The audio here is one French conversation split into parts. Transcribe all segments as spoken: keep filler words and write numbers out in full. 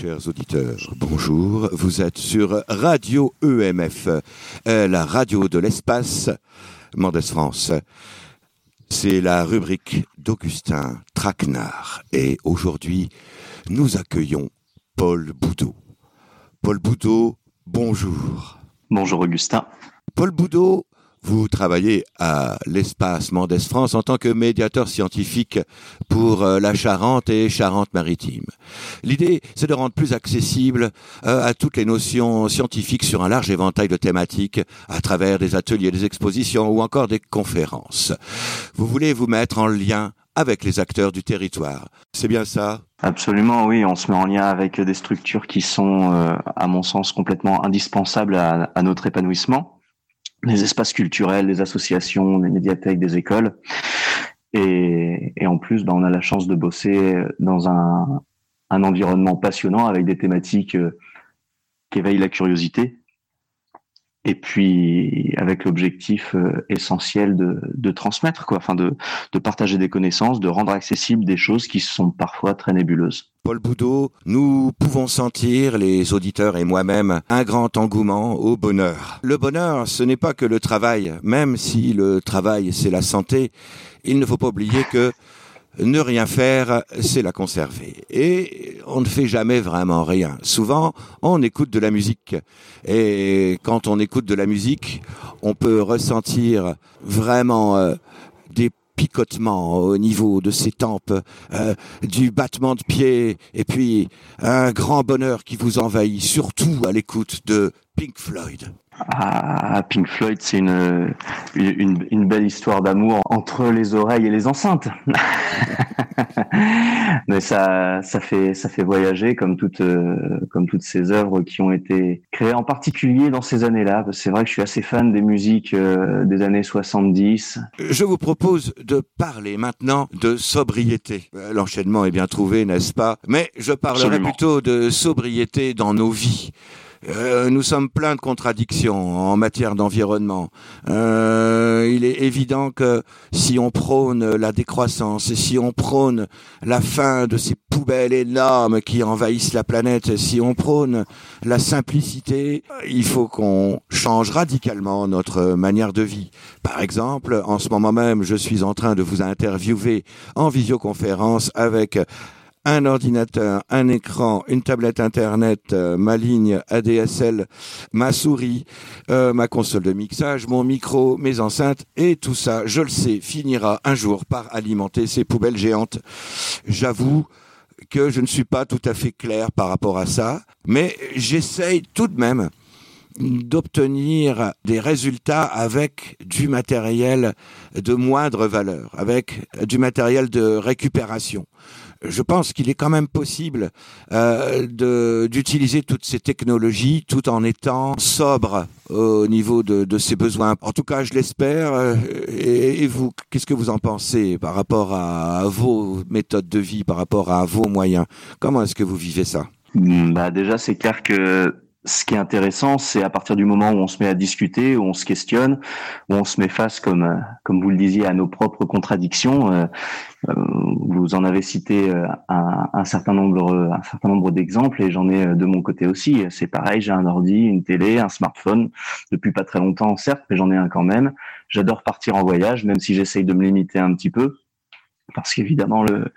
Chers auditeurs, bonjour, vous êtes sur Radio E M F, euh, la radio de l'espace, Mendès France. C'est la rubrique d'Augustin Traquenard et aujourd'hui, nous accueillons Paul Boudot. Paul Boudot, bonjour. Bonjour Augustin. Paul Boudot, vous travaillez à l'espace Mendès France en tant que médiateur scientifique pour la Charente et Charente-Maritime. L'idée, c'est de rendre plus accessible euh, à toutes les notions scientifiques sur un large éventail de thématiques à travers des ateliers, des expositions ou encore des conférences. Vous voulez vous mettre en lien avec les acteurs du territoire. C'est bien ça ? Absolument, oui. On se met en lien avec des structures qui sont, euh, à mon sens, complètement indispensables à, à notre épanouissement. Les espaces culturels, les associations, les médiathèques, des écoles. Et, et en plus, ben, on a la chance de bosser dans un, un environnement passionnant avec des thématiques qui éveillent la curiosité. Et puis, avec l'objectif essentiel de, de transmettre, quoi, enfin de, de partager des connaissances, de rendre accessibles des choses qui sont parfois très nébuleuses. Paul Boudot, nous pouvons sentir, les auditeurs et moi-même, un grand engouement au bonheur. Le bonheur, ce n'est pas que le travail, même si le travail, c'est la santé, il ne faut pas oublier que ne rien faire, c'est la conserver. Et on ne fait jamais vraiment rien. Souvent, on écoute de la musique. Et quand on écoute de la musique, on peut ressentir vraiment euh, des picotements au niveau de ses tempes, euh, du battement de pied, et puis un grand bonheur qui vous envahit, surtout à l'écoute de Pink Floyd. Ah, Pink Floyd, c'est une, une, une belle histoire d'amour entre les oreilles et les enceintes. Mais ça, ça fait, ça fait voyager comme toutes, comme toutes ces œuvres qui ont été créées en particulier dans ces années-là. C'est vrai que je suis assez fan des musiques des années soixante-dix. Je vous propose de parler maintenant de sobriété. L'enchaînement est bien trouvé, n'est-ce pas ? Mais je parlerai Absolument. plutôt de sobriété dans nos vies. Euh, nous sommes pleins de contradictions en matière d'environnement. Euh, il est évident que si on prône la décroissance, si on prône la fin de ces poubelles énormes qui envahissent la planète, si on prône la simplicité, il faut qu'on change radicalement notre manière de vie. Par exemple, en ce moment même, je suis en train de vous interviewer en visioconférence avec un ordinateur, un écran, une tablette internet, euh, ma ligne A D S L, ma souris, euh, ma console de mixage, mon micro, mes enceintes, et tout ça, je le sais, finira un jour par alimenter ces poubelles géantes. J'avoue que je ne suis pas tout à fait clair par rapport à ça, mais j'essaye tout de même d'obtenir des résultats avec du matériel de moindre valeur, avec du matériel de récupération. Je pense qu'il est quand même possible euh, de, d'utiliser toutes ces technologies tout en étant sobre au niveau de, de ses besoins. En tout cas, je l'espère. Euh, et, et vous, qu'est-ce que vous en pensez par rapport à, à vos méthodes de vie, par rapport à vos moyens ? Comment est-ce que vous vivez ça ? Mmh, bah déjà, c'est clair que ce qui est intéressant, c'est à partir du moment où on se met à discuter, où on se questionne, où on se met face, comme comme vous le disiez, à nos propres contradictions. Euh, vous en avez cité un, un certain nombre, un certain nombre d'exemples, et j'en ai de mon côté aussi. C'est pareil, j'ai un ordi, une télé, un smartphone, depuis pas très longtemps, certes, mais j'en ai un quand même. J'adore partir en voyage, même si j'essaye de me limiter un petit peu. Parce qu'évidemment, le,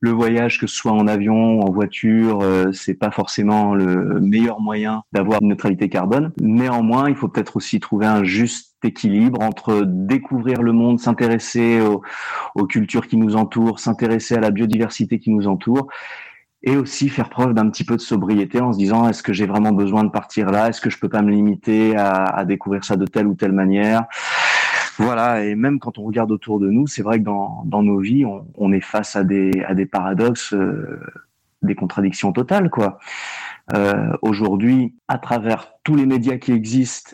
le voyage, que ce soit en avion, en voiture, euh, c'est pas forcément le meilleur moyen d'avoir une neutralité carbone. Néanmoins, il faut peut-être aussi trouver un juste équilibre entre découvrir le monde, s'intéresser aux, aux cultures qui nous entourent, s'intéresser à la biodiversité qui nous entoure, et aussi faire preuve d'un petit peu de sobriété en se disant « est-ce que j'ai vraiment besoin de partir là ? Est-ce que je peux pas me limiter à, à découvrir ça de telle ou telle manière ?» Voilà, et même quand on regarde autour de nous, c'est vrai que dans, dans nos vies, on, on est face à des, à des paradoxes, euh, des contradictions totales, quoi. Euh, aujourd'hui, à travers tous les médias qui existent,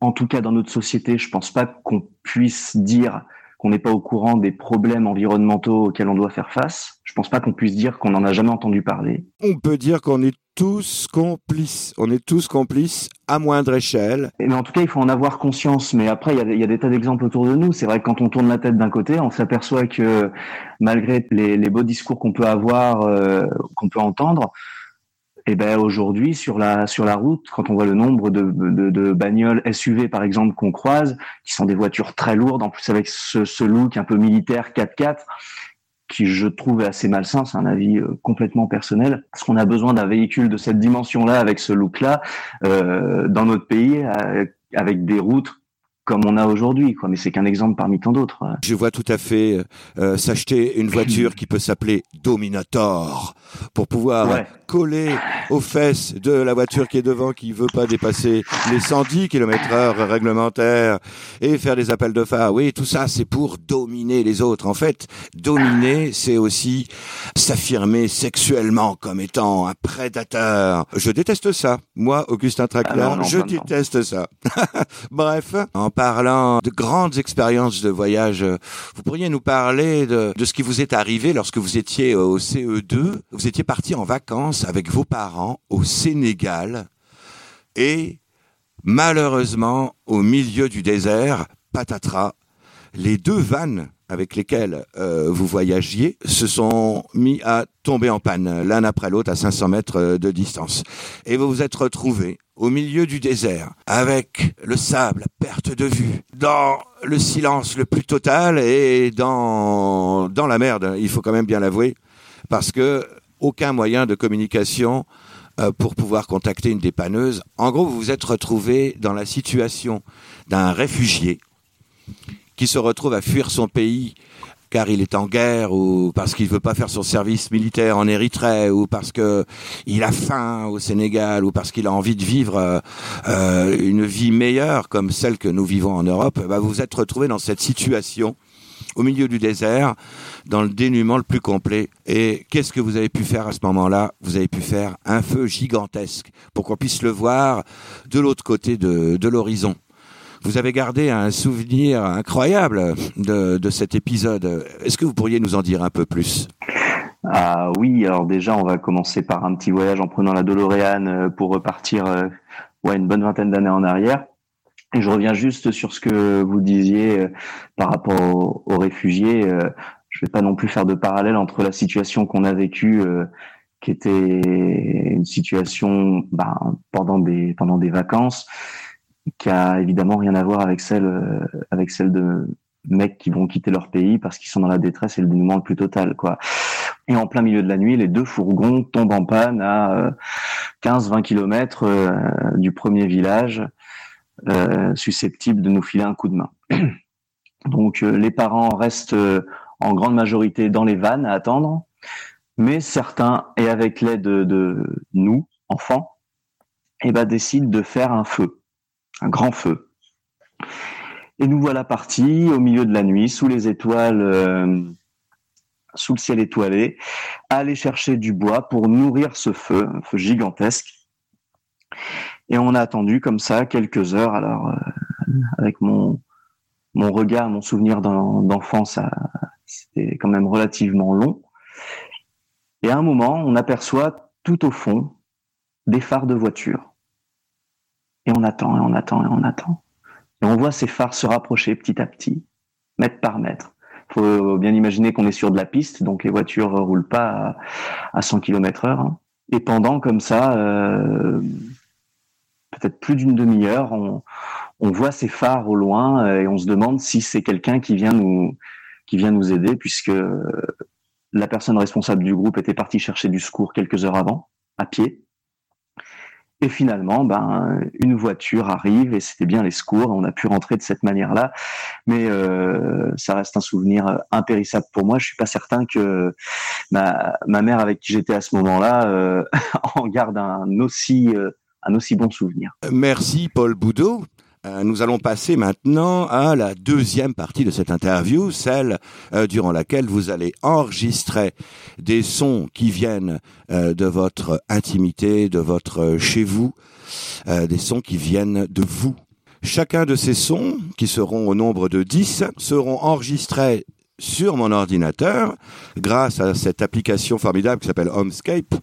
en tout cas dans notre société, je pense pas qu'on puisse dire qu'on n'est pas au courant des problèmes environnementaux auxquels on doit faire face. Je pense pas qu'on puisse dire qu'on n'en a jamais entendu parler. On peut dire qu'on est tous complices, on est tous complices à moindre échelle. Mais en tout cas, il faut en avoir conscience. Mais après, il y a, il y a des tas d'exemples autour de nous. C'est vrai que quand on tourne la tête d'un côté, on s'aperçoit que malgré les, les beaux discours qu'on peut avoir, euh, qu'on peut entendre, Et ben aujourd'hui sur la sur la route, quand on voit le nombre de de, de bagnoles S U V par exemple qu'on croise, qui sont des voitures très lourdes en plus avec ce, ce look un peu militaire quatre quatre, qui je trouve assez malsain, c'est un avis euh, complètement personnel. Est-ce qu'on a besoin d'un véhicule de cette dimension-là avec ce look-là euh, dans notre pays euh, avec des routes comme on a aujourd'hui, quoi. Mais c'est qu'un exemple parmi tant d'autres. Je vois tout à fait euh, s'acheter une voiture qui peut s'appeler Dominator pour pouvoir ouais. coller aux fesses de la voiture qui est devant, qui veut pas dépasser les cent dix kilomètres heure réglementaires et faire des appels de phare. Oui, tout ça, c'est pour dominer les autres. En fait, dominer, c'est aussi s'affirmer sexuellement comme étant un prédateur. Je déteste ça. Moi, Augustin Traquenard, ah non, non, je déteste ça. Bref, en parlant de grandes expériences de voyage, vous pourriez nous parler de, de ce qui vous est arrivé lorsque vous étiez au C E deux. Vous étiez parti en vacances avec vos parents au Sénégal et malheureusement, au milieu du désert, patatras, les deux vannes avec lesquelles euh, vous voyagiez se sont mis à tomber en panne, l'un après l'autre à cinq cents mètres de distance. Et vous vous êtes retrouvés au milieu du désert, avec le sable à perte de vue, dans le silence le plus total et dans, dans la merde, il faut quand même bien l'avouer, parce que aucun moyen de communication pour pouvoir contacter une dépanneuse. En gros, vous vous êtes retrouvé dans la situation d'un réfugié qui se retrouve à fuir son pays car il est en guerre ou parce qu'il veut pas faire son service militaire en Érythrée ou parce que il a faim au Sénégal ou parce qu'il a envie de vivre euh, une vie meilleure comme celle que nous vivons en Europe, bah vous vous êtes retrouvé dans cette situation au milieu du désert, dans le dénuement le plus complet. Et qu'est-ce que vous avez pu faire à ce moment-là ? Vous avez pu faire un feu gigantesque pour qu'on puisse le voir de l'autre côté de, de l'horizon. Vous avez gardé un souvenir incroyable de, de cet épisode. Est-ce que vous pourriez nous en dire un peu plus ? Ah oui, alors déjà, on va commencer par un petit voyage en prenant la Doloréane pour repartir euh, ouais, une bonne vingtaine d'années en arrière. Et je reviens juste sur ce que vous disiez euh, par rapport aux, aux réfugiés. Euh, je ne vais pas non plus faire de parallèle entre la situation qu'on a vécue euh, qui était une situation bah, pendant des, pendant des vacances qui a évidemment rien à voir avec celle, euh, avec celle de mecs qui vont quitter leur pays parce qu'ils sont dans la détresse et le dénouement le plus total, quoi. Et en plein milieu de la nuit, les deux fourgons tombent en panne à euh, quinze à vingt kilomètres euh, du premier village euh, susceptible de nous filer un coup de main. Donc euh, les parents restent euh, en grande majorité dans les vannes à attendre, mais certains, et avec l'aide de, de nous, enfants, eh ben, décident de faire un feu. Un grand feu. Et nous voilà partis au milieu de la nuit, sous les étoiles, euh, sous le ciel étoilé, à aller chercher du bois pour nourrir ce feu, un feu gigantesque. Et on a attendu comme ça quelques heures. Alors, euh, avec mon, mon regard, mon souvenir d'en, d'enfance, c'était quand même relativement long. Et à un moment, on aperçoit tout au fond des phares de voiture. Et on attend, et on attend, et on attend. Et on voit ces phares se rapprocher petit à petit, mètre par mètre. Il faut bien imaginer qu'on est sur de la piste, donc les voitures ne roulent pas à cent kilomètres heure. Et pendant, comme ça, euh, peut-être plus d'une demi-heure, on, on voit ces phares au loin, et on se demande si c'est quelqu'un qui vient nous, qui vient nous aider, puisque la personne responsable du groupe était partie chercher du secours quelques heures avant, à pied. Et finalement, ben, une voiture arrive et c'était bien les secours. On a pu rentrer de cette manière-là, mais euh, ça reste un souvenir impérissable pour moi. Je suis pas certain que ma, ma mère, avec qui j'étais à ce moment-là, euh, en garde un aussi euh, un aussi bon souvenir. Merci, Paul Boudot. Nous allons passer maintenant à la deuxième partie de cette interview, celle durant laquelle vous allez enregistrer des sons qui viennent de votre intimité, de votre chez vous, des sons qui viennent de vous. Chacun de ces sons, qui seront au nombre de dix, seront enregistrés sur mon ordinateur, grâce à cette application formidable qui s'appelle Homescape.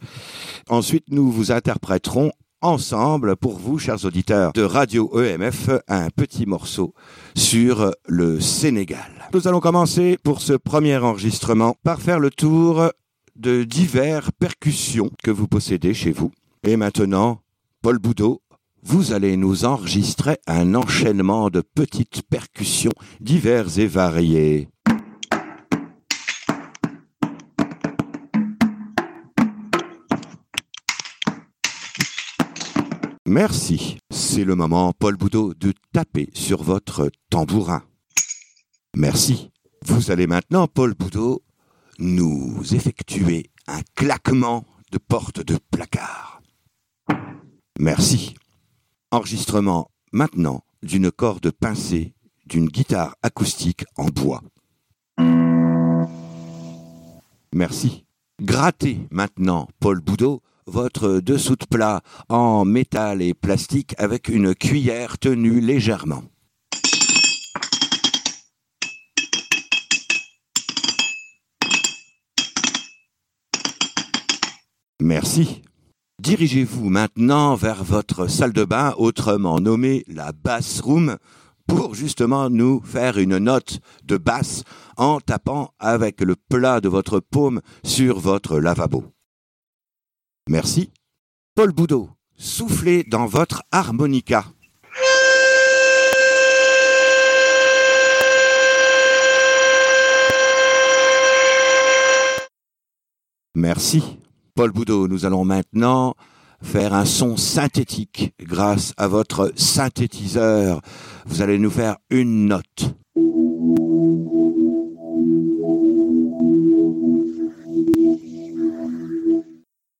Ensuite, nous vous interpréterons ensemble, pour vous, chers auditeurs de Radio E M F, un petit morceau sur le Sénégal. Nous allons commencer pour ce premier enregistrement par faire le tour de diverses percussions que vous possédez chez vous. Et maintenant, Paul Boudot, vous allez nous enregistrer un enchaînement de petites percussions diverses et variées. Merci. C'est le moment, Paul Boudot, de taper sur votre tambourin. Merci. Vous allez maintenant, Paul Boudot, nous effectuer un claquement de porte de placard. Merci. Enregistrement maintenant d'une corde pincée d'une guitare acoustique en bois. Merci. Grattez maintenant, Paul Boudot, votre dessous de plat en métal et plastique avec une cuillère tenue légèrement. Merci. Dirigez-vous maintenant vers votre salle de bain, autrement nommée la Bass Room, pour justement nous faire une note de basse en tapant avec le plat de votre paume sur votre lavabo. Merci. Paul Boudot, soufflez dans votre harmonica. Merci. Paul Boudot, nous allons maintenant faire un son synthétique grâce à votre synthétiseur. Vous allez nous faire une note.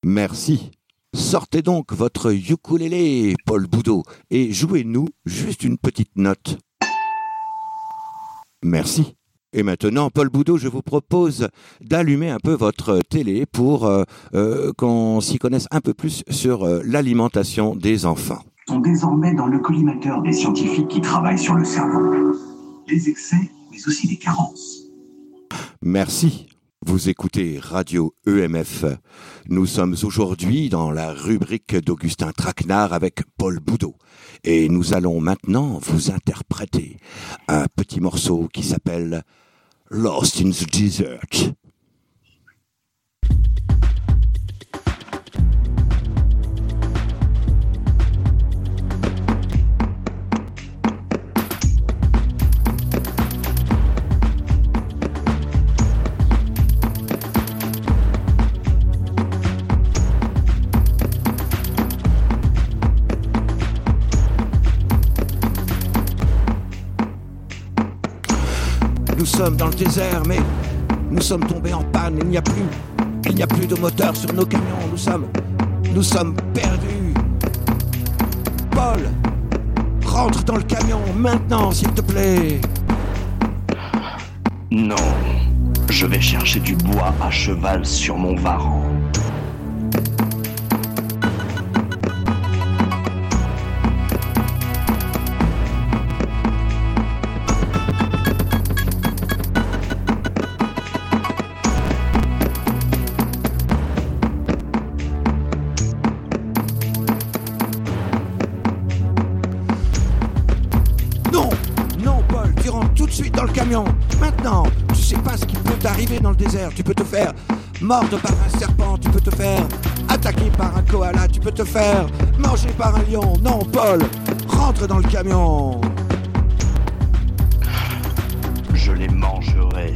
Merci. Sortez donc votre ukulélé, Paul Boudot, et jouez-nous juste une petite note. Merci. Et maintenant, Paul Boudot, je vous propose d'allumer un peu votre télé pour euh, euh, qu'on s'y connaisse un peu plus sur euh, l'alimentation des enfants. Sont désormais dans le collimateur des scientifiques qui travaillent sur le cerveau. Les excès, mais aussi les carences. Merci. Vous écoutez Radio E M F. Nous sommes aujourd'hui dans la rubrique d'Augustin Traquenard avec Paul Boudot. Et nous allons maintenant vous interpréter un petit morceau qui s'appelle « Lost in the Desert ». Nous sommes dans le désert, mais nous sommes tombés en panne. Il n'y a plus, il n'y a plus de moteur sur nos camions. Nous sommes, nous sommes perdus. Paul, rentre dans le camion maintenant, s'il te plaît. Non, je vais chercher du bois à cheval sur mon varan. Maintenant, tu sais pas ce qui peut t'arriver dans le désert. Tu peux te faire mordre par un serpent, tu peux te faire attaquer par un koala, tu peux te faire manger par un lion. Non, Paul, rentre dans le camion. Je les mangerai.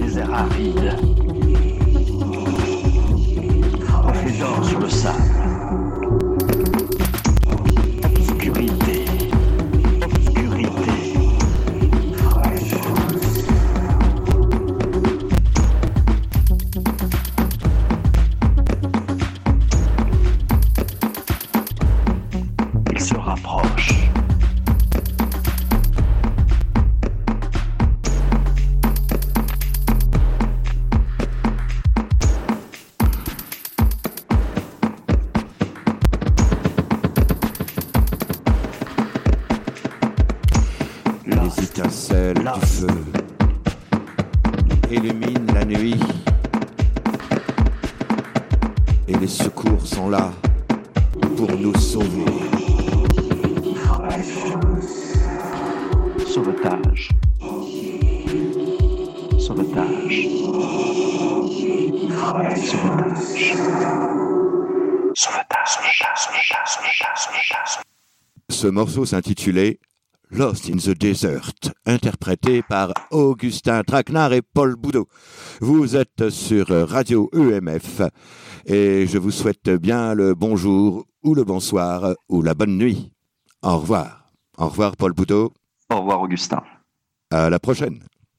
Des airs arides. Reflets d'or sur le sable. Ce morceau s'intitulait « Lost in the Desert », interprété par Augustin Traquenard et Paul Boudot. Vous êtes sur Radio E M F et je vous souhaite bien le bonjour ou le bonsoir ou la bonne nuit. Au revoir. Au revoir Paul Boudot. Au revoir Augustin. À la prochaine.